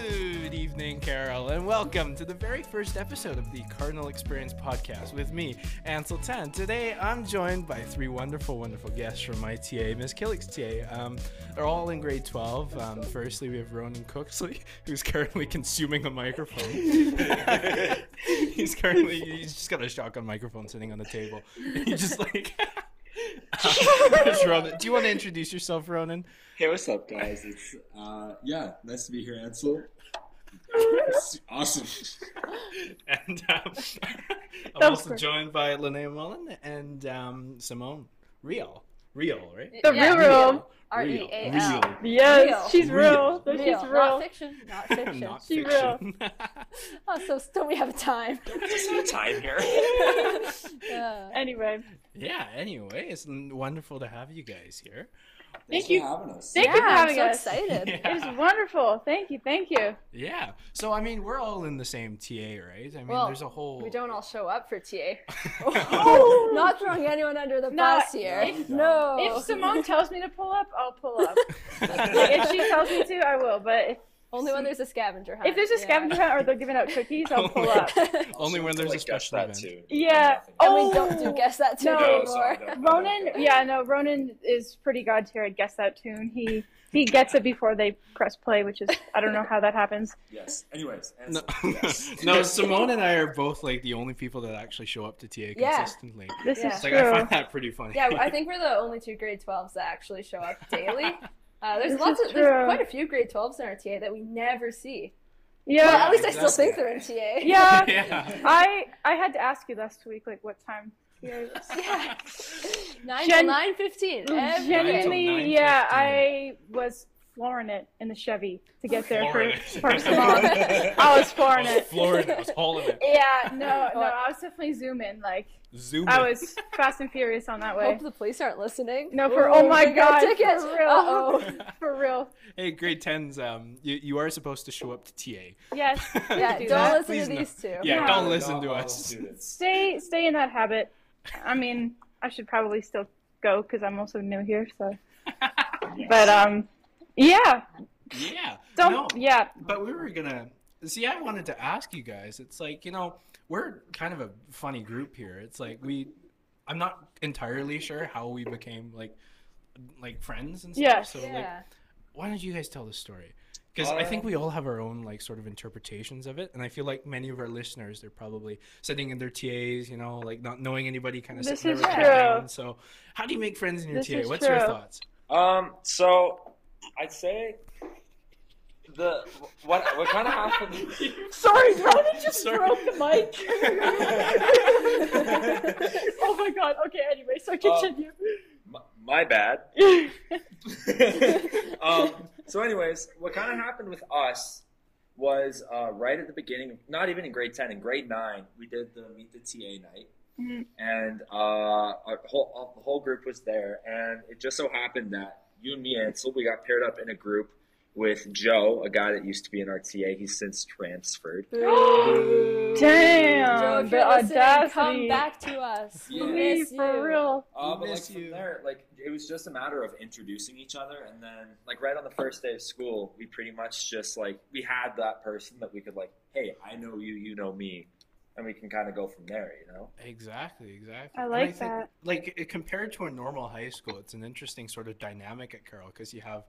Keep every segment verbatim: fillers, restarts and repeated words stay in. Good evening, Carroll, and welcome to the very first episode of the Cardinal Experience Podcast with me, Ansel Tan. Today, I'm joined by three wonderful, wonderful guests from my T A, Miss Killick's T A. Um, they're all in grade twelve. Um, firstly, we have Ronan Cooksley, who's currently consuming a microphone. he's currently, he's just got a shotgun microphone sitting on the table. He's just like... Ronan. Do you want to introduce yourself, Ronan? Hey, what's up, guys? It's uh, yeah, nice to be here, Ansel. Awesome. And um, I'm also joined by Linnea Mullen and um, Simone Real. Real, right? The yeah. real, real. R E A L. Yes, real. She's real. real. No, she's real. Not fiction. Not fiction. Not she's fiction. Real. Oh, so still we have time. There's no time here. yeah. Anyway. Yeah. Anyway, it's wonderful to have you guys here. Thank Thanks you. For having us. Thank yeah, you for having I'm so us. Excited. Yeah. It was wonderful. Thank you. Thank you. Yeah. So I mean, we're all in the same T A, right? I mean, well, there's a whole. We don't all show up for T A. oh, not throwing anyone under the Not, bus here. If, no. If Simone tells me to pull up, I'll pull up. If she tells me to, I will. But if... only when there's a scavenger hunt. If there's a scavenger yeah. hunt or they're giving out cookies, I'll pull up. Only when there's like a special event. Too. Yeah. Oh, we don't do guess that tune no. anymore. No, sorry, no, Ronan, no, no. yeah, no, Ronan is pretty god tier at guess that tune. He he gets it before they press play, which is I don't know how that happens. Yes. Anyways. No. Yes. no, Simone and I are both like the only people that actually show up to T A consistently. Yeah. This yeah. is like, true. I find that pretty funny. Yeah, I think we're the only two grade twelves that actually show up daily. Uh, there's this lots of true. There's quite a few grade twelves in our T A that we never see. Yeah, well, at least exactly. I still think they're in T A. Yeah, yeah. I I had to ask you last week, like, what time? Yeah, yeah. nine Gen- to nine fifteen. Genuinely, yeah, I was flooring it in the Chevy to get there for for Simone. I was flooring it. Flooring it. I was hauling it. Yeah, no, no, I was definitely zooming, like. Zoom I in. was fast and furious on that way. Hope the police aren't listening. No, for Ooh, oh my god, tickets. For real. Uh-oh. For real. Hey, grade tens, um, you, you are supposed to show up to T A. Yes. yeah, do don't that. listen Please to no. these two. Yeah, yeah. don't listen don't to us. Stay, stay in that habit. I mean, I should probably still go because I'm also new here. So, but um, yeah. Yeah. Don't. No, yeah. But we were gonna. See, I wanted to ask you guys. It's like, you know. We're kind of a funny group here. It's like we, I'm not entirely sure how we became like, like friends and stuff. Yeah. So yeah. like, why don't you guys tell the story? Because uh, I think we all have our own like sort of interpretations of it, and I feel like many of our listeners, they're probably sitting in their T As, you know, like not knowing anybody, kind of sitting there. Right. So how do you make friends in your this T A? What's true. your thoughts? Um. So I'd say. The what what kind of happened? Sorry, Ronan just Sorry. broke the mic. Oh my god. Okay. Anyway, so continue. Um, my, my bad. um. So, anyways, what kind of happened with us was uh, right at the beginning, not even in grade ten, in grade nine, we did the meet the T A night, mm-hmm. and uh, our whole our, the whole group was there, and it just so happened that you and me, Ansel, we got paired up in a group. With Joe, a guy that used to be in our T A. He's since transferred. Boo. Damn! Joe, the audacity. Come back to us. Yeah. We miss you. For real. Uh, but like from there, like it was just a matter of introducing each other, and then like right on the first day of school, we pretty much just like we had that person that we could like, hey, I know you, you know me, and we can kind of go from there, you know? Exactly, exactly. I like I think, that. Like it, compared to a normal high school, it's an interesting sort of dynamic at Carroll because you have.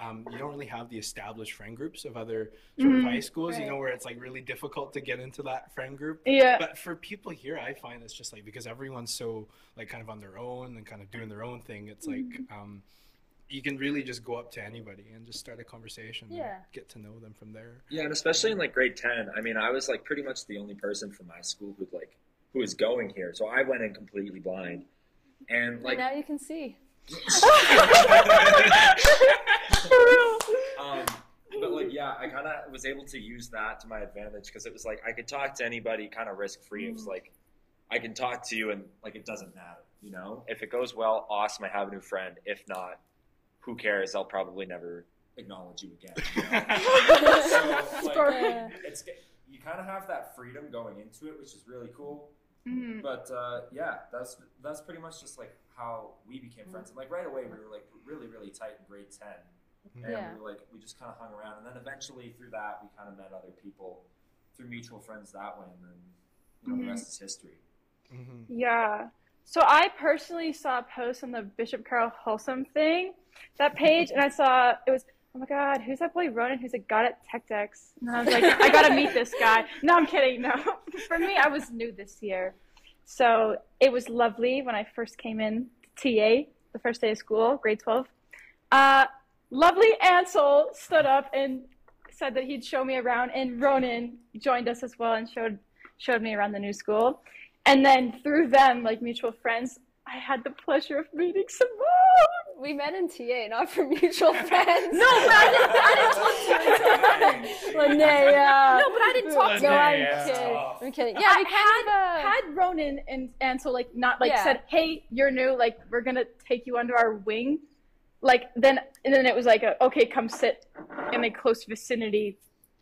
Um, you don't really have the established friend groups of other sort of mm, high schools, right. you know, where it's like really difficult to get into that friend group. Yeah. But for people here, I find it's just like because everyone's so like kind of on their own and kind of doing their own thing. It's like um, you can really just go up to anybody and just start a conversation. Yeah. And get to know them from there. Yeah, and especially in like grade ten. I mean, I was like pretty much the only person from my school who like who was going here, so I went in completely blind. And like and now you can see. um, but like yeah I kind of was able to use that to my advantage because it was like I could talk to anybody kind of risk-free. It was like I can talk to you and like it doesn't matter, you know, if it goes well, awesome, I have a new friend. If not, who cares, I'll probably never acknowledge you again, you know? So, like, it's, you kind of have that freedom going into it, which is really cool. Mm-hmm. But uh, yeah, that's that's pretty much just like how we became friends. And like right away, we were like really, really tight in grade ten. And yeah. we were like, we just kind of hung around. And then eventually through that, we kind of met other people through mutual friends that way. And then, you know, mm-hmm. the rest is history. Mm-hmm. Yeah. So I personally saw a post on the Bishop Carroll Wholesome thing, that page, and I saw, it was, oh my God, who's that boy Ronan who's a god at Tech Dex? And I was like, I gotta meet this guy. No, I'm kidding, no. For me, I was new this year. So it was lovely when I first came in to T A, the first day of school, grade twelve. Uh, lovely Ansel stood up and said that he'd show me around, and Ronan joined us as well and showed showed me around the new school. And then through them, like mutual friends, I had the pleasure of meeting Simone. We met in T A, not for mutual friends. No, but I didn't, I didn't talk to you. Linnea. No, but I didn't talk Linnea. to you. No, I'm kidding. Oh. I'm kidding. Yeah, I we had, kind of, uh... had Ronan and Ansel, like, not, like, yeah. said, hey, you're new, like, we're going to take you under our wing. Like, then, and then it was like, a, okay, come sit in a close vicinity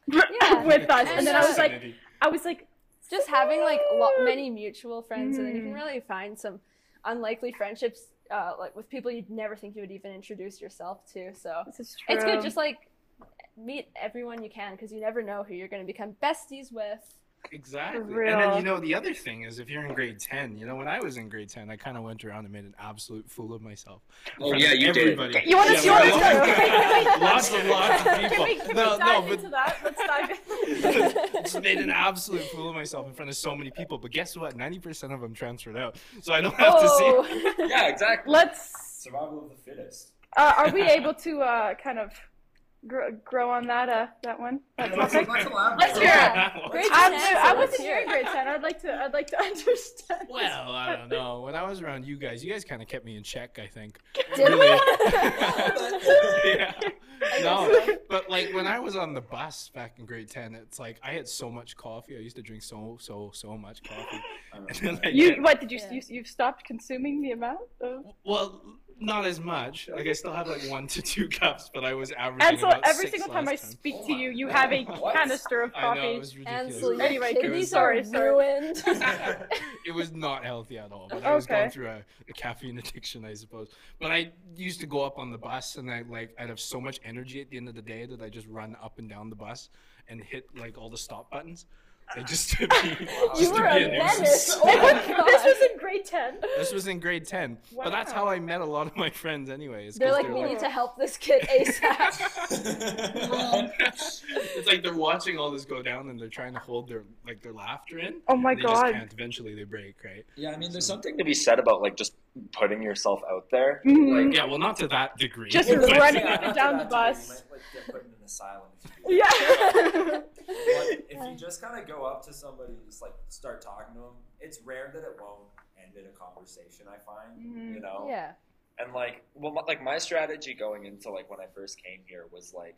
yeah. with us. And, and then I was like, I was like, just having like lo- many mutual friends, mm. and then you can really find some unlikely friendships, uh, like with people you'd never think you would even introduce yourself to. So this is true. It's good, just like meet everyone you can, because you never know who you're going to become besties with. Exactly. And then, you know, the other thing is, if you're in grade ten, you know, when I was in grade ten, I kind of went around and made an absolute fool of myself. Oh, yeah, you everybody. did. You want to see what I Lots and lots of people. Can we, can no, we dive no, but... into that? Let's dive in. Just made an absolute fool of myself in front of so many people. But guess what? ninety percent of them transferred out. So I don't have oh. to see. Yeah, exactly. Let's. Survival of the fittest. Uh, are we able to uh, kind of. Grow, grow on that uh that one. That topic. Let's hear it. Grade ten. I wasn't here in grade ten. I'd like to. I'd like to understand. Well, I don't know. When I was around you guys, you guys kind of kept me in check, I think. Did really? we? yeah. No, but like when I was on the bus back in grade ten, it's like I had so much coffee. I used to drink so so so much coffee. And then I you what did you, yeah. you you've stopped consuming the amount? Of... Well. Not as much. Like I still have like one to two cups, but I was averaging Ansel, about every six single time I time. speak oh to you, you have a what? canister of coffee. I know, it was ridiculous. Ansel, anyway, kidneys are ruined. It was not healthy at all, but I was okay. going through a, a caffeine addiction, I suppose. But I used to go up on the bus, and I like I'd have so much energy at the end of the day that I just run up and down the bus and hit like all the stop buttons. They just to be, just you were to be a menace. Oh this was in grade ten. This was in grade ten. Wow. But that's how I met a lot of my friends anyway. They're like, they're we like, need to help this kid ASAP. It's like they're watching all this go down and they're trying to hold their like their laughter in. Oh my they God. They just can't. Eventually they break, right? Yeah, I mean, there's so, something to be said about like just putting yourself out there. Mm-hmm. Like, yeah, well, not to that degree. Just running up and down the bus. Might, like, get put in an asylum if you yeah. But if you just kind of go up to somebody and just like start talking to them, it's rare that it won't end in a conversation, I find, mm-hmm. you know? Yeah. And like, well, like my strategy going into like when I first came here was like,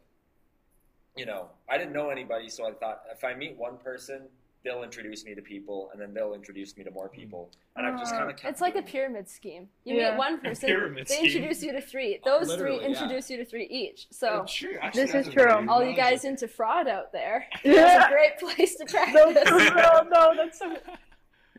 you know, I didn't know anybody. So I thought if I meet one person, they'll introduce me to people, and then they'll introduce me to more people. And I've just kind of kept It's like a pyramid scheme. You yeah. meet one person, pyramid they scheme. introduce you to three. Those Literally, three introduce yeah. you to three each. So oh, this is true. All you guys into fraud out there, yeah. it's a great place to practice. No, no, that's so...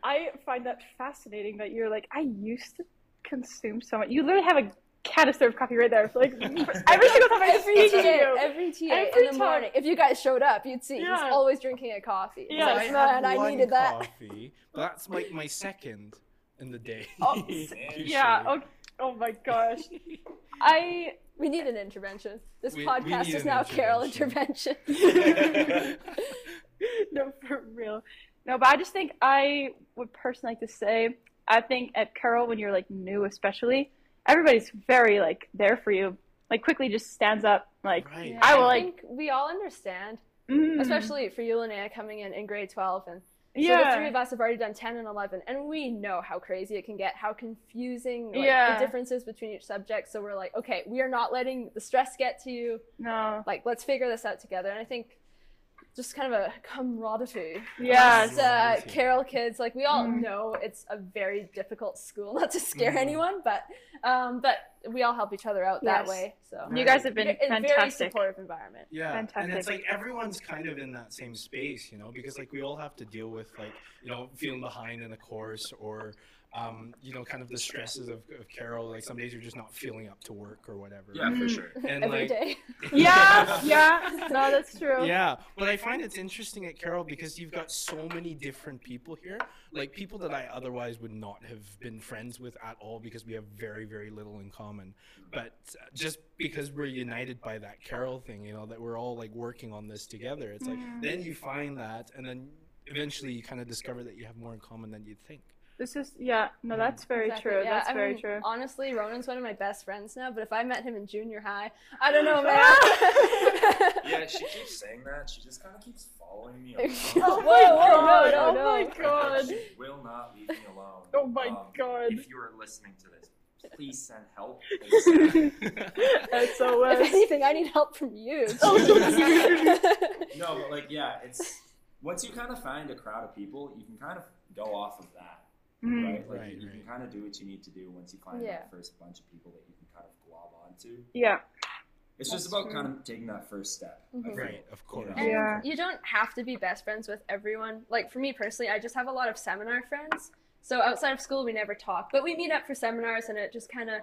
I find that fascinating that you're like, I used to consume so much. You literally have a canister of coffee right there. Like every single time I speak to you, every TA every in the time. morning. If you guys showed up, you'd see yeah. he's always drinking a coffee. Yeah, like, I had I one needed that. coffee. That's like my second in the day. Oh, yeah. Okay. Oh my gosh. I. We need an intervention. This we, podcast we is now Carroll intervention. No, for real. No, but I just think I would personally like to say, I think at Carroll when you're like new, especially. Everybody's very like there for you, like quickly just stands up like right. I will I like think we all understand mm. especially for you, Linnea, coming in in grade twelve, and so yeah. the three of us have already done ten and eleven, and we know how crazy it can get, how confusing like, yeah. the differences between each subject. So we're like, okay, we are not letting the stress get to you. No, like let's figure this out together. And I think just kind of a camaraderie. Yeah. Us, uh, Carroll kids, like we all mm. know it's a very difficult school, not to scare mm. anyone, but um, but we all help each other out yes. that way. So right. you guys have been it's fantastic. Very supportive environment. Yeah, fantastic. And it's like everyone's kind of in that same space, you know, because like we all have to deal with like, you know, feeling behind in a course or um, you know, kind of the stresses of, of Carroll. Like some days you're just not feeling up to work or whatever. Yeah, for sure. And Every like, day. yeah, yeah. No, that's true. Yeah, but I find it's interesting at Carroll because you've got so many different people here. Like people that I otherwise would not have been friends with at all because we have very, very little in common. But just because we're united by that Carroll thing, you know, that we're all like working on this together. It's like, mm. then you find that and then eventually you kind of discover that you have more in common than you'd think. This is, yeah, no, that's very exactly, true. Yeah. That's I very mean, true. Honestly, Ronan's one of my best friends now, but if I met him in junior high, I don't know, man. Yeah, she keeps saying that. She just kind of keeps following me along. Oh, whoa, whoa, no, no, no. Oh, my God. She will not leave me alone. Oh, my um, God. If you are listening to this, please send help. That's so worse. If anything, I need help from you. No, but like, yeah, it's, once you kind of find a crowd of people, you can kind of go off of that. Mm-hmm. Right, like right, you, you right. can kind of do what you need to do once you find yeah. that first bunch of people that you can kind of glob onto. Yeah, it's That's just about true. Kind of taking that first step. Mm-hmm. Right, of course. And yeah. you don't have to be best friends with everyone. Like for me personally, I just have a lot of seminar friends. So outside of school, we never talk, but we meet up for seminars, and it just kind of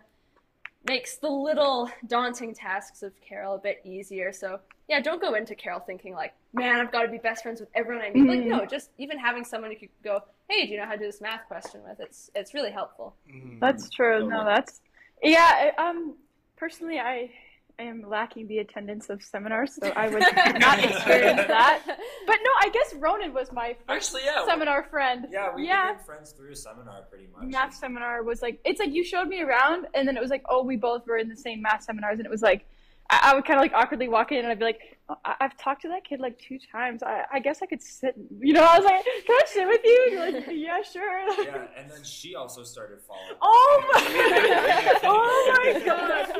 makes the little daunting tasks of Carroll a bit easier. So yeah, don't go into Carroll thinking like, man, I've got to be best friends with everyone I meet. Mm-hmm. Like no, just even having someone you could go, hey, do you know how to do this math question with? It's it's really helpful. Mm-hmm. That's true. No, that's yeah. I, um, personally, I am lacking the attendance of seminars, so I would not experience that. But no, I guess Ronan was my first Actually, yeah, seminar we, friend. Yeah, we yeah. became friends through seminar pretty much. Math seminar was like it's like you showed me around, and then it was like oh, we both were in the same math seminars, and it was like. I would kind of like awkwardly walk in and I'd be like, oh, I've talked to that kid like two times. I, I guess I could sit, you know, I was like, can I sit with you? And you're like, yeah, sure. Yeah, and then she also started following. Oh my, oh my God.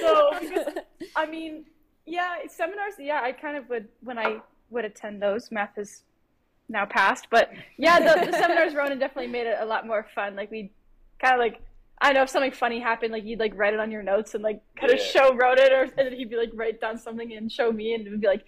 So, because, I mean, yeah, seminars, yeah, I kind of would, when I would attend those, math is now past, but yeah, the, the seminars, Ronan definitely made it a lot more fun. Like we kind of like, I know if something funny happened, like you'd like write it on your notes and like kind of yeah. show Ronan, or and he'd be like write down something and show me, and it would be like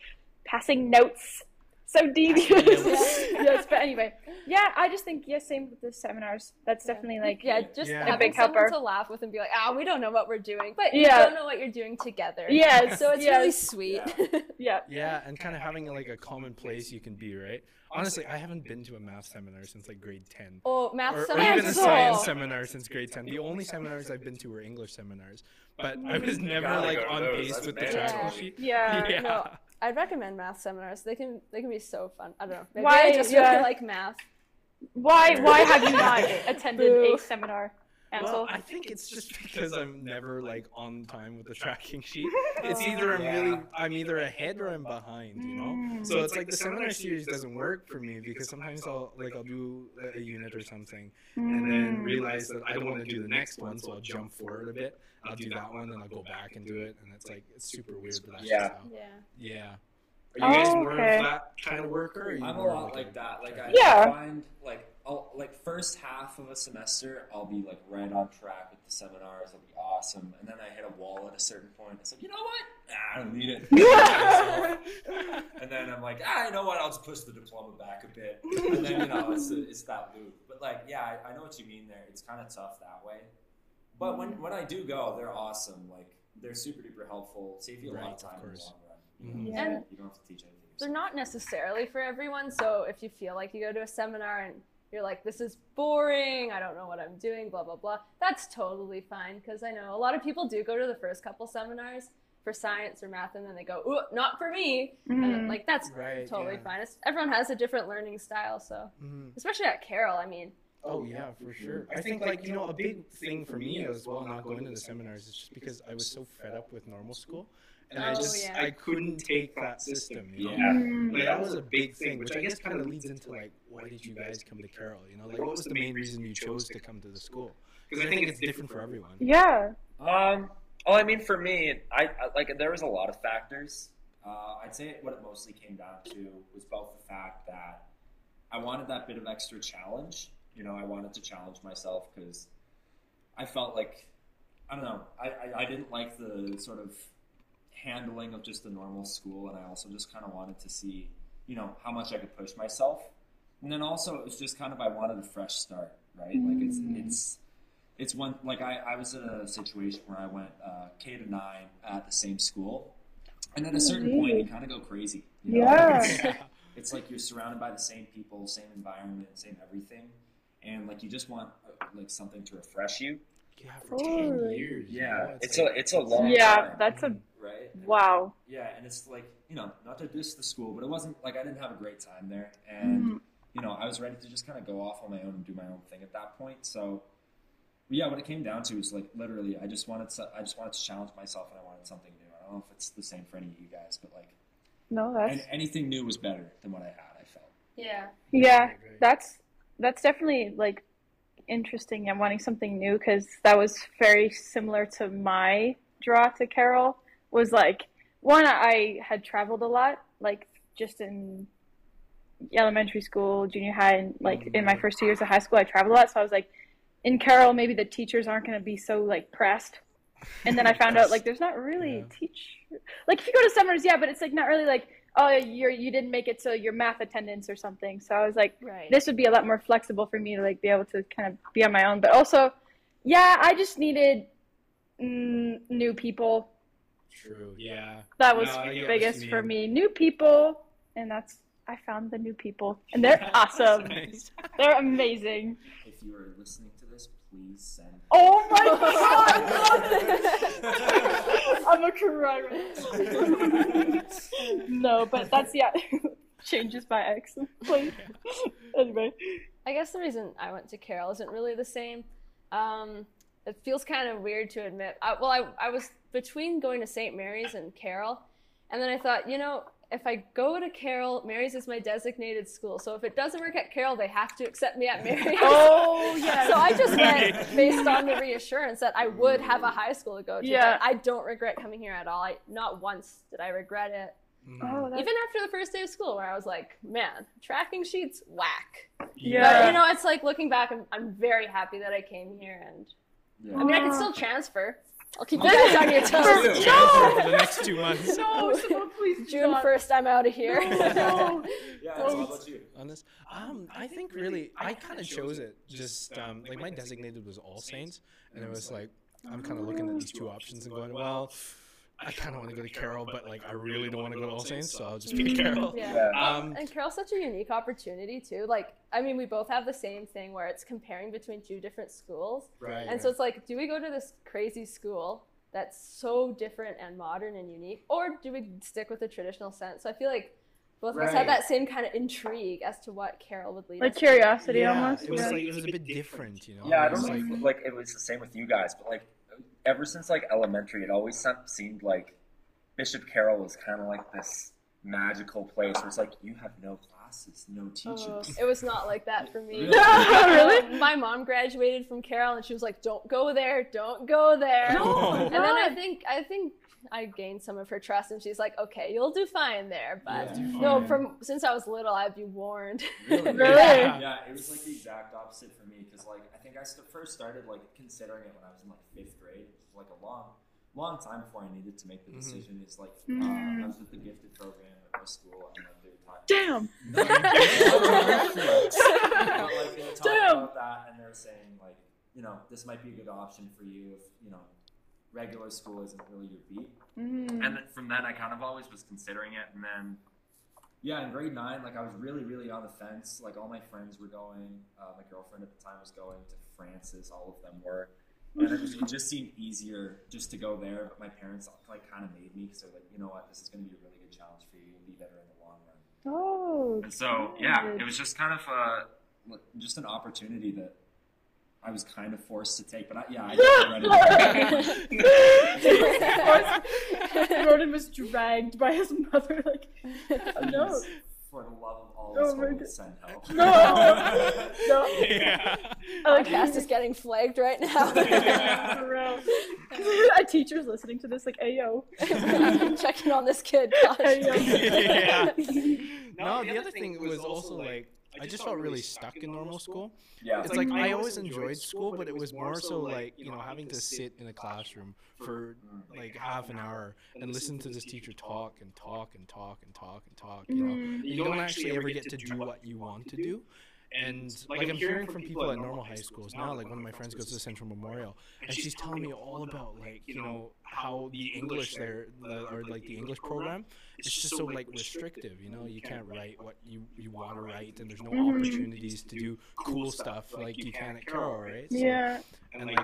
passing notes, so devious. Yes, but anyway, yeah, I just think yes, yeah, same with the seminars. That's yeah. definitely like yeah, just yeah. a big helper to laugh with and be like, ah, oh, we don't know what we're doing, but you yeah. don't know what you're doing together. Yeah, so it's yes. really sweet. Yeah. yeah, yeah, and kind of having like a common place you can be, right? Honestly, I haven't been to a math seminar since like grade ten. Oh, math or, seminar! Or even a science seminar since grade ten. The only seminars I've been to were English seminars, but I was never like on base with the transcript sheet. Yeah, yeah. No, I'd recommend math seminars. They can they can be so fun. I don't know. Maybe why I just yeah. really like math? Why why have you not attended a seminar? Well, I think it's just because I'm never like on time with the tracking sheet. It's either I'm really I'm either ahead or I'm behind, you know. So it's like the seminar series doesn't work for me because sometimes I'll like I'll do a unit or something and then realize that I don't want to do the next one, so I'll jump forward a bit. I'll do that one and I'll go back and do it, and it's like it's super weird. That yeah. yeah, yeah. Are you guys oh, okay. more of that kind of worker? Or I'm a lot like that. Like I yeah. find like I'll like first half of a semester I'll be like right on track with the seminars. It'll be awesome, and then I hit a wall at a certain point. It's like you know what? Ah, I don't need it. And then I'm like, ah, you know what? I'll just push the diploma back a bit. And then you know it's it's that loop. But like yeah, I, I know what you mean there. It's kind of tough that way. But when when I do go, they're awesome. Like they're super duper helpful. Save you a right, lot of time of in the long run. Mm-hmm. Yeah. And you don't have to teach anything. They're not necessarily for everyone, so if you feel like you go to a seminar and you're like, this is boring, I don't know what I'm doing, blah, blah, blah, that's totally fine, because I know a lot of people do go to the first couple seminars for science or math, and then they go, ooh, not for me, mm-hmm. and then, like, that's right, totally yeah. fine. It's, everyone has a different learning style, so, mm-hmm. especially at Carroll, I mean. Oh, yeah, for sure. I think, like, you know, a big thing for me as well not going to the seminars is just because I was so fed up with normal school. And oh, I just, yeah. I couldn't take that system, you know? Yeah. Like, that was a big thing, which I guess kind of leads into, like, why did you guys come to Carroll, you know? Like, what was the main reason you chose to come to the school? Because I think it's different for everyone. Yeah. Um, well, I mean, for me, I, I like, there was a lot of factors. Uh, I'd say what it mostly came down to was both the fact that I wanted that bit of extra challenge. You know, I wanted to challenge myself because I felt like, I don't know, I, I, I didn't like the sort of handling of just the normal school, and I also just kind of wanted to see, you know, how much I could push myself. And then also it was just kind of I wanted a fresh start, right? Mm. Like it's it's it's one like I, I was in a situation where I went uh, K to nine at the same school, and at a certain mm-hmm. point you kind of go crazy. You know? Yeah. It's, it's like you're surrounded by the same people, same environment, same everything, and like you just want like something to refresh you. Yeah, for totally. ten years. Yeah, you know, it's, it's like, a it's a long. Yeah, time, that's a right. And wow. Yeah, and it's like, you know, not to diss the school, but it wasn't like I didn't have a great time there, and mm-hmm. you know, I was ready to just kind of go off on my own and do my own thing at that point. So, yeah, what it came down to is like literally, I just wanted to, I just wanted to challenge myself, and I wanted something new. I don't know if it's the same for any of you guys, but like, no, that's and anything new was better than what I had. I felt. Yeah. Yeah, that's that's definitely like. Interesting and wanting something new, because that was very similar to my draw to Carroll. Was like, one, I had traveled a lot, like just in elementary school, junior high, and like in my first two years of high school I traveled a lot, so I was like, in Carroll maybe the teachers aren't going to be so like pressed, and then I found out like there's not really yeah. teacher, like if you go to summers yeah but it's like not really like, oh, you're, you didn't make it to your math attendance or something. So I was like, right. this would be a lot more flexible for me to like be able to kind of be on my own. But also, yeah, I just needed mm, new people. True, yeah. That was no, the biggest for me. New people, and that's, I found the new people. And they're yeah, awesome. Nice. They're amazing. If you are listening to this, please send. Oh my God, I love this. I'm a cry right now. No, but that's, yeah, changes my ex. Please. Anyway. I guess the reason I went to Carroll isn't really the same. Um, it feels kind of weird to admit. I, well, I, I was between going to Saint Mary's and Carroll, and then I thought, you know, if I go to Carroll, Mary's is my designated school. So if it doesn't work at Carroll, they have to accept me at Mary's. Oh, yeah. So I just went based on the reassurance that I would have a high school to go to. Yeah. I don't regret coming here at all. I, not once did I regret it. Oh, that's... Even after the first day of school where I was like, man, tracking sheets, whack. Yeah. But, you know, it's like looking back, I'm, I'm very happy that I came here. And yeah. I mean, I can still transfer. I'll keep you guys on your toes. No! For the next two months. No, someone please June first, I'm out of here. No. Yeah, how about you? On this? Um, I think really, I kind of chose it. Just, um, like my designated was All Saints, and it was like, I'm kind of looking at these two options and going, well, I kind of want to go to Carroll, but like I really don't want to go to All Saints, so I'll just be Carroll. Yeah. Um, and Carroll's such a unique opportunity too. Like, I mean, we both have the same thing where it's comparing between two different schools. Right. And so it's like, do we go to this crazy school that's so different and modern and unique, or do we stick with the traditional sense? So I feel like both of us had that same kind of intrigue as to what Carroll would lead. Like curiosity to. Almost. Yeah. It was yeah. like it was a bit different, you know. Yeah, I don't know. Like, like it was the same with you guys, but like. Ever since like elementary, it always seemed like Bishop Carroll was kind of like this magical place where it's like you have no classes, no teachers. Oh, it was not like that for me. No, really? My mom graduated from Carroll, and she was like, "Don't go there, don't go there." No, and then I think I think I gained some of her trust, and she's like, "Okay, you'll do fine there." But yeah, no, fine. From since I was little, I'd be warned. Really? Really? Yeah. Yeah, it was like the exact opposite for me, because like I think I st- first started like considering it when I was in like fifth grade, which was like a long, long time before I needed to make the decision. Mm-hmm. It's like um, I was with the gifted program at my school, and like they were talking. Damn. About, like they were talking Damn. About that, and they were saying like, you know, this might be a good option for you if you know. Regular school isn't really your beat. Mm. And from then, I kind of always was considering it. And then, yeah, in grade nine, like I was really, really on the fence. Like all my friends were going. Uh, my girlfriend at the time was going to Francis. All of them were. And it just, it just seemed easier just to go there. But my parents like kind of made me, because they're like, you know what, this is going to be a really good challenge for you. You'll be better in the long run. Oh. And so, yeah, it was just kind of uh, just an opportunity that I was kind of forced to take, but I, yeah, I didn't regret it. Ronan was dragged by his mother, like, no. For the love of all, oh my God. Send help. No, no. Yeah. Our cast is getting flagged right now. Yeah. A teacher's listening to this, like, hey, yo. Checking on this kid. Hey, yo. Yeah. No, no, the, the other thing, thing was also, like, like I just, I just felt really stuck in normal school. Yeah. It's, it's like, like I always enjoyed school, but it was more so like, you know, having to sit in a classroom for like half an hour and listen to this teacher talk and talk and talk and talk and talk, you know. You don't actually ever get to do what you want to do. And like, like I'm, I'm hearing from people, people at normal high schools now, like one of my friends goes to Central Memorial, and she's telling me all about, like, you know, how the English there, the, or like the English program, it's just so like restrictive, you know, you can't write what you, you want to write, and there's no opportunities to do cool stuff like you can at Carroll, right? So, yeah. And like,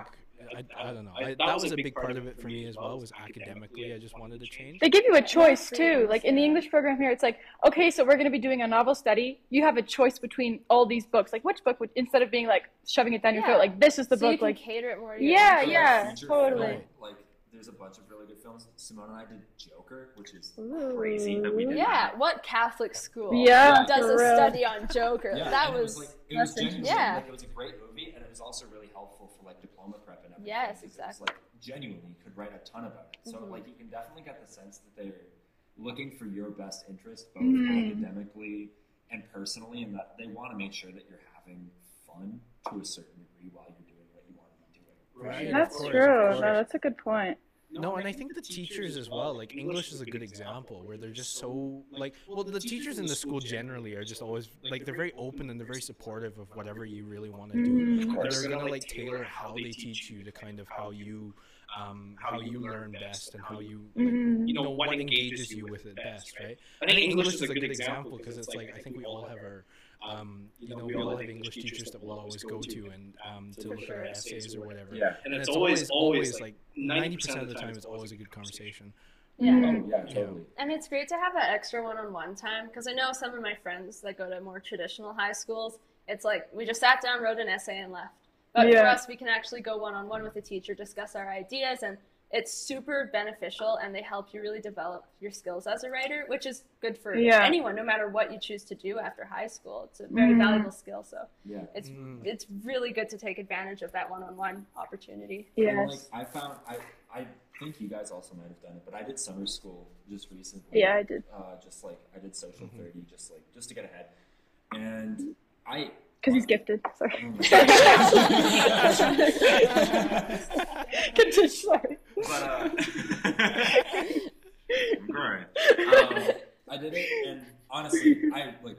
I, I don't know. I, that, that was, was a big part, part of it for me as well, was academically. I just wanted to change. They give you a choice too. Like in the English program here, it's like, okay, so we're going to be doing a novel study. You have a choice between all these books. Like which book would, instead of being like shoving it down yeah. your throat, like this is the so book. You can like cater it more. Yeah, yeah, totally. Film, like there's a bunch of really good films. Simone and I did Joker, which is Ooh. crazy that we did. Yeah, that. What Catholic school yeah, does a study on Joker? Yeah, that was. It was, like, it was genuinely yeah. like it was a great movie, and it was also really helpful for like diploma prep and everything. Yes, exactly. It was, like, genuinely, you could write a ton about it. So mm-hmm. like you can definitely get the sense that they're looking for your best interest, both mm-hmm. academically and personally, and that they want to make sure that you're having fun to a certain degree while you're doing what you want to be doing. Right. That's course, true. No, that's a good point. No, no, and I think the teachers as well, like English is a good example where they're just so like, well, the teachers in the school generally are just always like, they're very open and they're very supportive of whatever you really want to do. And they're going to like tailor how they teach you to kind of how you, um, how you learn best and how you, like, you know, what engages you with it best, right? I think English is a good example because it's like, I think we all have our, Um, you know, we, we all have English teachers that we'll always go to and um, to look at our essays or whatever. Yeah. And, and it's always, always like ninety percent of the time, it's always a good conversation. Yeah. Mm-hmm. Yeah, totally. And it's great to have that extra one-on-one time because I know some of my friends that go to more traditional high schools, it's like we just sat down, wrote an essay, and left. But yeah. for us, we can actually go one-on-one with a teacher, discuss our ideas, and it's super beneficial, and they help you really develop your skills as a writer, which is good for yeah. anyone, no matter what you choose to do after high school. It's a very mm. valuable skill, so yeah. it's mm. it's really good to take advantage of that one-on-one opportunity. Yes. Like, I found, I, I think you guys also might have done it, but I did summer school just recently. Yeah, I did. Uh, just like, I did social mm-hmm. thirty, just like, just to get ahead. And I... Because he's gifted. Sorry. Continue, sorry. But, uh, right. um, I did it, and honestly, I like,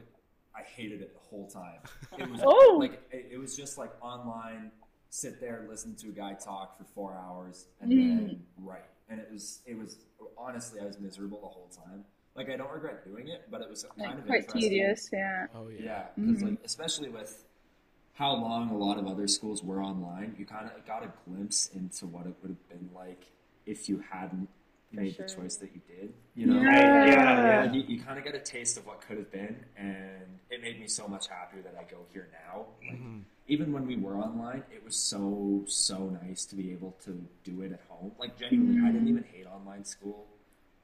I hated it the whole time. It was oh. like, it, it was just like online, sit there, listen to a guy talk for four hours, and mm. then write. And it was, it was honestly, I was miserable the whole time. Like, I don't regret doing it, but it was kind like, of quite interesting. tedious, yeah. Oh yeah, yeah, because mm-hmm. like, especially with how long a lot of other schools were online, you kind of got a glimpse into what it would have been like if you hadn't For made sure. the choice that you did. You know, yeah, yeah. yeah. Like, you, you kind of get a taste of what could have been, and it made me so much happier that I go here now. Like, mm-hmm. even when we were online, it was so so nice to be able to do it at home. Like genuinely, mm-hmm. I didn't even hate online school.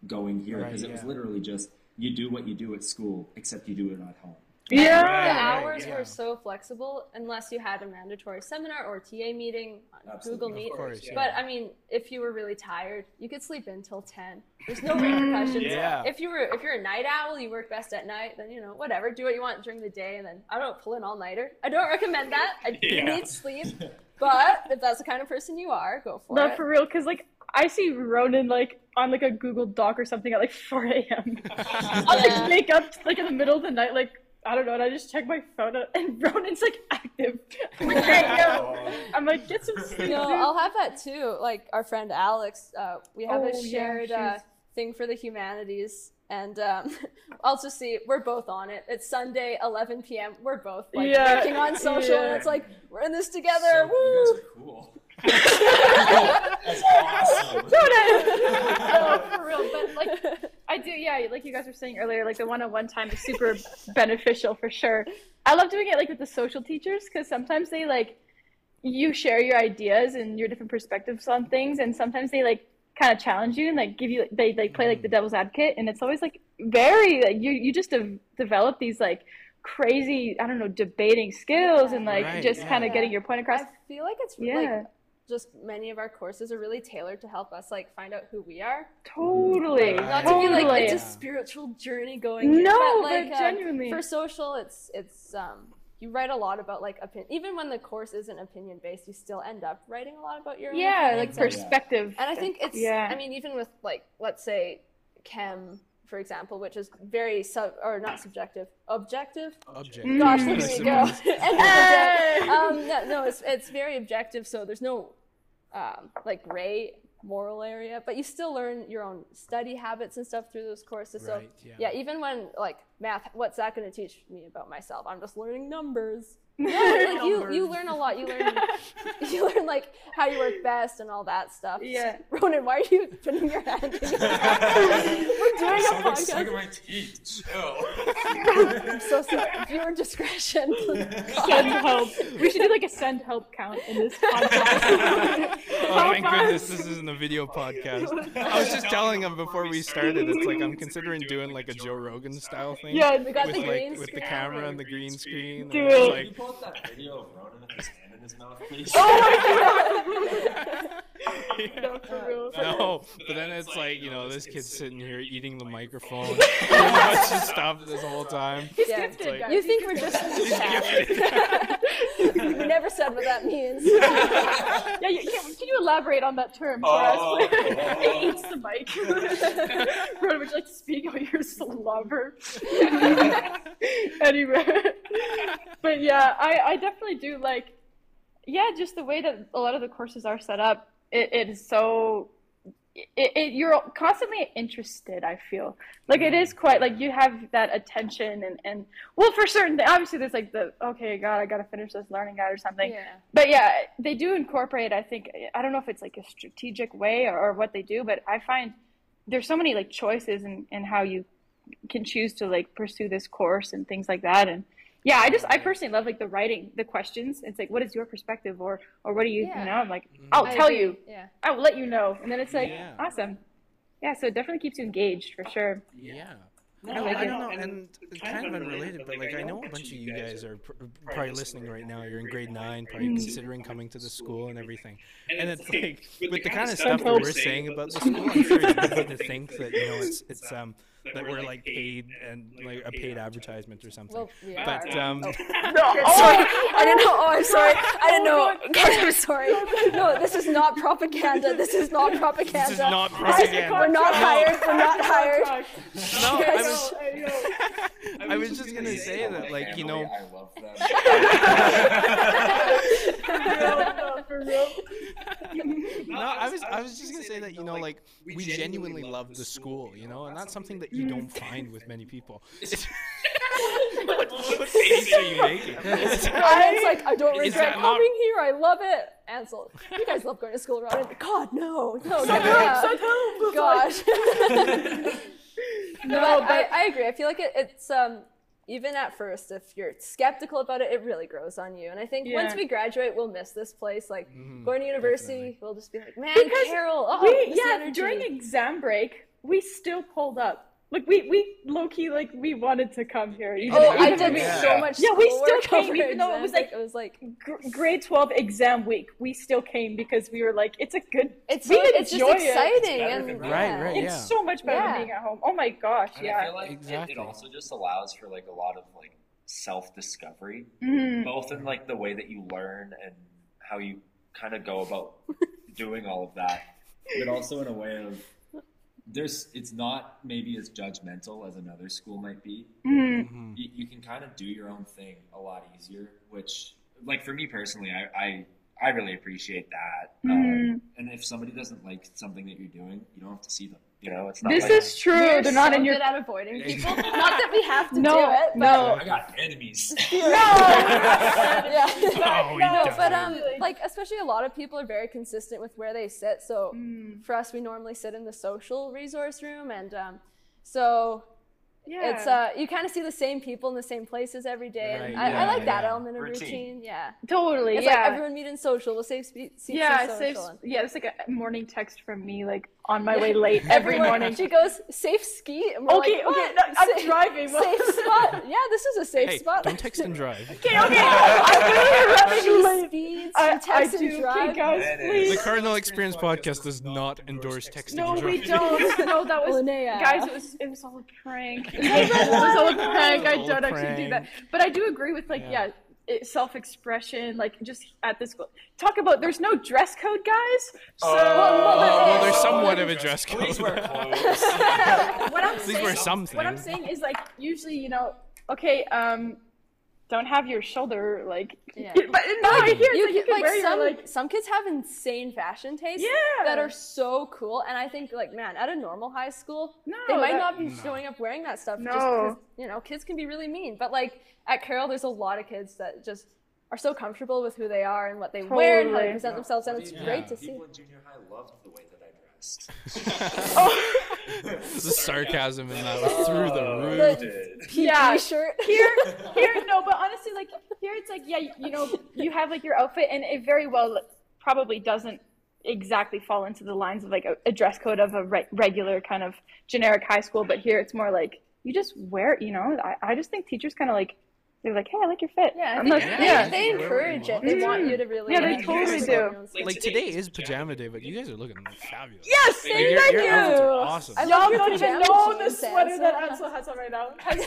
Going here because right, yeah. it was literally just you do what you do at school except you do it at home. Yeah, right, the hours right, yeah. were so flexible unless you had a mandatory seminar or T A meeting on Absolutely. Google Meet. Of course, yeah. But I mean, if you were really tired, you could sleep in till ten. There's no repercussions. Yeah. If you were, if you're a night owl, you work best at night. Then you know whatever, do what you want during the day, and then I don't pull an all nighter. I don't recommend that. I yeah. need sleep. But if that's the kind of person you are, go for Not it. Not for real, because like. I see Ronan like on like a Google Doc or something at like four a.m. I'll yeah. like wake up like in the middle of the night, like I don't know, and I just check my phone out, and Ronan's like active. I'm like, hey, yo. I'm like, get some sleep. No, I'll have that too. Like our friend Alex, uh, we have oh, a shared yeah, uh, thing for the humanities. And um, also see, we're both on it. It's Sunday, eleven p.m. We're both like yeah. working on social, yeah. and it's like, we're in this together. So, woo! You guys are cool. That's awesome. No, for real. But like, I do, yeah, like you guys were saying earlier, like the one-on-one time is super beneficial for sure. I love doing it like with the social teachers because sometimes they like, you share your ideas and your different perspectives on things, and sometimes they like kind of challenge you and like give you, they like play like the devil's advocate, and it's always like very, like you, you just de- develop these like crazy, I don't know, debating skills yeah. and like right, just yeah. kind of yeah. getting your point across. I feel like it's yeah. like, just many of our courses are really tailored to help us like find out who we are. Totally. Like, not totally. to be like it's a spiritual journey going. No, here, but, like, but genuinely. Uh, for social, it's it's um you write a lot about like opinion. Even when the course isn't opinion based, you still end up writing a lot about your own yeah, like perspective. And I think it's yeah. I mean even with like let's say chem. for example, which is very sub or not subjective, objective. Objective. Gosh, there you go. And um, no, no, it's it's very objective. So there's no um, like gray moral area, but you still learn your own study habits and stuff through those courses. Right, so yeah. yeah, even when like math, what's that going to teach me about myself? I'm just learning numbers. Yeah, like you, you learn a lot. You learn you learn like how you work best and all that stuff. Yeah. Ronan, why are you putting your hand in your We're doing a podcast. Stuck in my teeth. Chill. I'm so sorry. Viewer discretion. Send help. We should do like a send help count in this podcast. Oh, thank goodness this isn't a video podcast. I was just telling him before we started, it's like I'm considering doing like a Joe Rogan style thing. Yeah, we got with, the green like, screen. With the camera and the green screen. Do it. Like, pull up that video of Ronan with his hand in his mouth, please? Oh my god! No, for real. No, but then it's like, you know, this kid's sitting here eating the microphone. He must have stopped this whole time. He's yeah, gifted, like, guys. You think we're just in the chat? You never said what that means. yeah, yeah, yeah, can you elaborate on that term for oh, us? He eats the mic. Ronan, would you like to speak on your slobber? Anyway. But yeah, I, I definitely do like, yeah, just the way that a lot of the courses are set up, it, it is so, it, it, you're constantly interested, I feel. Like it is quite, like you have that attention and, and well, for certain, obviously there's like the, okay, God, I got to finish this learning guide or something. Yeah. But yeah, they do incorporate, I think, I don't know if it's like a strategic way or, or what they do, but I find there's so many like choices in, in how you can choose to like pursue this course and things like that. And yeah, I just, I personally love like the writing, the questions. It's like, what is your perspective or, or what do you, yeah. you know? I'm like, I'll I tell agree. you, yeah. I'll let you know. And then it's like, yeah. awesome. Yeah. So it definitely keeps you engaged for sure. Yeah. No, I, like I don't know. And kind of unrelated, but like, I know a bunch of you guys are pr probably listening right now. You're in grade nine, probably considering coming to the school and everything. And it's like, with the kind of stuff that we're saying about the school, I'm sure it's easy to think that, you know, it's, it's, um, that we're like paid and like a paid advertisement or something. Well, yeah. But um, oh. no, oh, I didn't know. Oh, I'm sorry. I didn't know. God, I'm sorry. No, this is not propaganda. This is not propaganda. This is not propaganda. We're not hired. We're not hired. No, I was. I was just gonna say that, like, you know. I love that. For real. No, I was. I was just gonna say that, you know, like we genuinely love the school, you know, and that's something that you don't find with many people. What face are you making? Ryan's like, I don't regret coming here. I love it. Ansel, you guys love going to school, Ronan. God, no, no, no. Gosh. No, but I, I agree. I feel like it, it's um, even at first, if you're skeptical about it, it really grows on you. And I think yeah. once we graduate, we'll miss this place. Like mm, going to university, definitely. We'll just be like, man, because Carroll. Oh, we, yeah, energy. During exam break. We still pulled up. Like we, we low key like we wanted to come here. You oh, I did yeah. so much. Yeah, we still came even though it was like it was like gr grade twelve exam week. We still came because we were like, it's a good. It's we so, it's just exciting it. and right, right, yeah. It's so much better yeah. than being at home. Oh my gosh, and yeah. I feel like exactly. it, it also just allows for like a lot of like self discovery, mm. both in like the way that you learn and how you kind of go about doing all of that, but also in a way of. There's, it's not maybe as judgmental as another school might be. Mm-hmm. you, you can kind of do your own thing a lot easier, which like for me personally, I, I, I really appreciate that. Mm-hmm. Um, and if somebody doesn't like something that you're doing, you don't have to see them. You know, it's not this like, is true. They're, they're not so in your good at avoiding people. Not that we have to no, do it. But no, I got enemies. no, yeah. oh, no, no but um, like especially a lot of people are very consistent with where they sit. So mm. for us, we normally sit in the social resource room, and um, so yeah, it's uh, you kind of see the same people in the same places every day. Right, and I, yeah, I like yeah. that element of routine. routine. Yeah, totally. It's yeah, like everyone meet in social. We'll save seats. Yeah, social saves, and, yeah. It's like a morning text from me, like. On my way late every morning. She goes, safe ski? And we're okay, like, okay, no, I'm safe, driving. Safe spot? Yeah, this is a safe hey, spot. Don't text and drive. okay, okay. I'm really speeds, I, text I and do, drive. Okay, guys, please. The Cardinal Experience Podcast does not endorse text no, and drive. No, we don't. No, that was, Linnea. Guys, it was, it was all a prank. It was all a prank. I don't actually do that. But I do agree with, like, yeah. yeah self-expression, like just at this talk about there's no dress code, guys. So oh, well, well, there's somewhat of a dress code. Please wear clothes. What I'm Please saying, wear something. What I'm saying is like usually, you know, okay, um, don't have your shoulder like. Yeah. But no, I hear you, like, you can like wear some your, like, some kids have insane fashion tastes yeah. that are so cool, and I think like man, at a normal high school, no, they might that, not be no. showing up wearing that stuff. No. Just because, you know, kids can be really mean, but like. At Carroll, there's a lot of kids that just are so comfortable with who they are and what they totally. wear and how they present yeah. themselves, and it's yeah. great to People see. People in junior high loved the way that I dressed. oh. There's a sarcasm in that, oh, through the roof. The P T yeah. shirt. Here, here, no, but honestly, like, here it's like, yeah, you know, you have like your outfit, and it very well probably doesn't exactly fall into the lines of like a, a dress code of a re- regular kind of generic high school, but here it's more like, you just wear, you know, I, I just think teachers kind of like, they're like, hey, I like your fit. Yeah, I think not, they, yeah. they encourage it. They want you to really. Yeah, they totally do. Like, like today is pajama day, but you guys are looking fabulous. Yes, like, thank your, you. Your outfits are awesome. I love Y'all don't even know the sweater Ansel. that Ansel has on right now. Has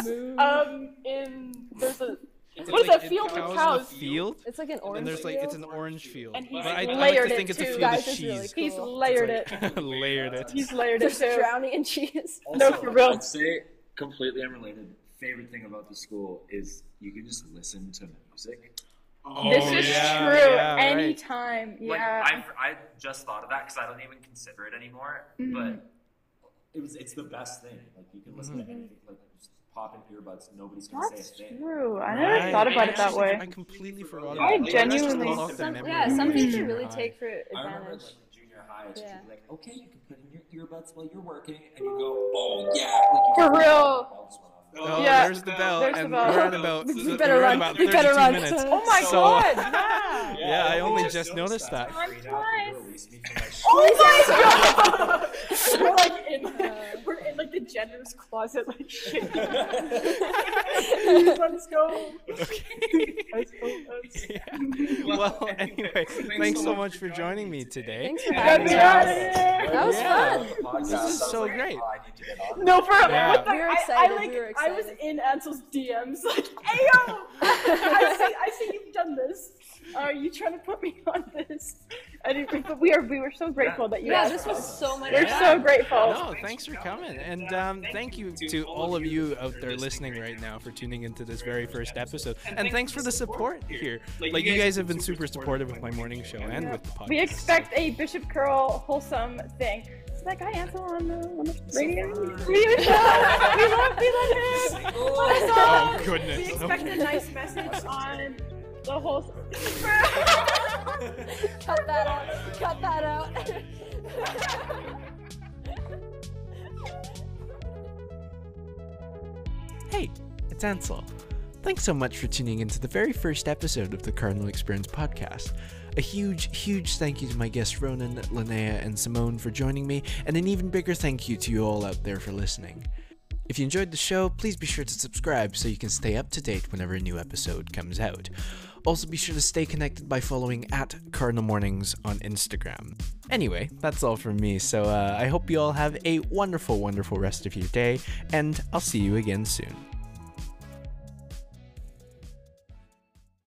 like cows um in there's a it's what like, is that field with cows? cows? Field. It's like an orange. And there's like field. it's an orange field. And he's but I, layered I like to think it it's too. A field Guys, of cheese. Really cool. He's layered like, it. layered it. He's layered it. Just drowning in cheese. No, for real. I'd say completely unrelated. Favorite thing about the school is you can just listen to music. Oh, this is yeah, true. Yeah, Anytime. Right. Yeah. Like, I I just thought of that because I don't even consider it anymore. Mm-hmm. But it was it's the best thing. Like you can listen mm-hmm. to anything. Like just pop in earbuds. Nobody's gonna That's say a thing. True. I never right. thought about yeah, it that way. I completely forgot. Yeah, I genuinely. Some, some, yeah. Some things you really take for advantage. I remember like junior high, it's yeah. like okay, you can put in your earbuds while you're working, and you go, oh yeah, like, for real. Oh, yeah. There's the bell, there's and the bell. We're at about, we th- better we're run. About we better run. Minutes. Oh my so, god! Yeah, yeah I only just, just noticed that. Oh my god! We're like in, uh, we're in like the janitor's closet, like shit. Let's go. Okay. Let's go. Let's... Yeah. Well, anyway, thanks, thanks so much for joining me today. Thanks for having me. That was yeah. fun. This is so like, great. Oh, no, for yeah. we were excited. I, I, like, we were excited. I was in Ansel's D Ms, like, ayo, I see, I see you've done this. Are you trying to put me on this? Anyway, but we are, we were so grateful yeah. that you. Yeah, this was so much. We're yeah. so grateful. No, thanks for coming, and um, thank you to all of you out there listening right now for tuning into this very first episode, and thanks for the support here. Like you guys have been super supportive with my morning show and with the podcast. We expect a Bishop Carroll Wholesome thing. It's like I Ansel on the, on the radio. radio show. We love, we love him. Oh goodness. We expect a nice message on. The whole Cut that out. Cut that out. Hey, it's Ansel. Thanks so much for tuning into the very first episode of the Cardinal Experience Podcast. A huge, huge thank you to my guests Ronan, Linnea, and Simone for joining me, and an even bigger thank you to you all out there for listening. If you enjoyed the show, please be sure to subscribe so you can stay up to date whenever a new episode comes out. Also be sure to stay connected by following at Cardinal Mornings on Instagram. Anyway, that's all from me, so uh, I hope you all have a wonderful, wonderful rest of your day, and I'll see you again soon.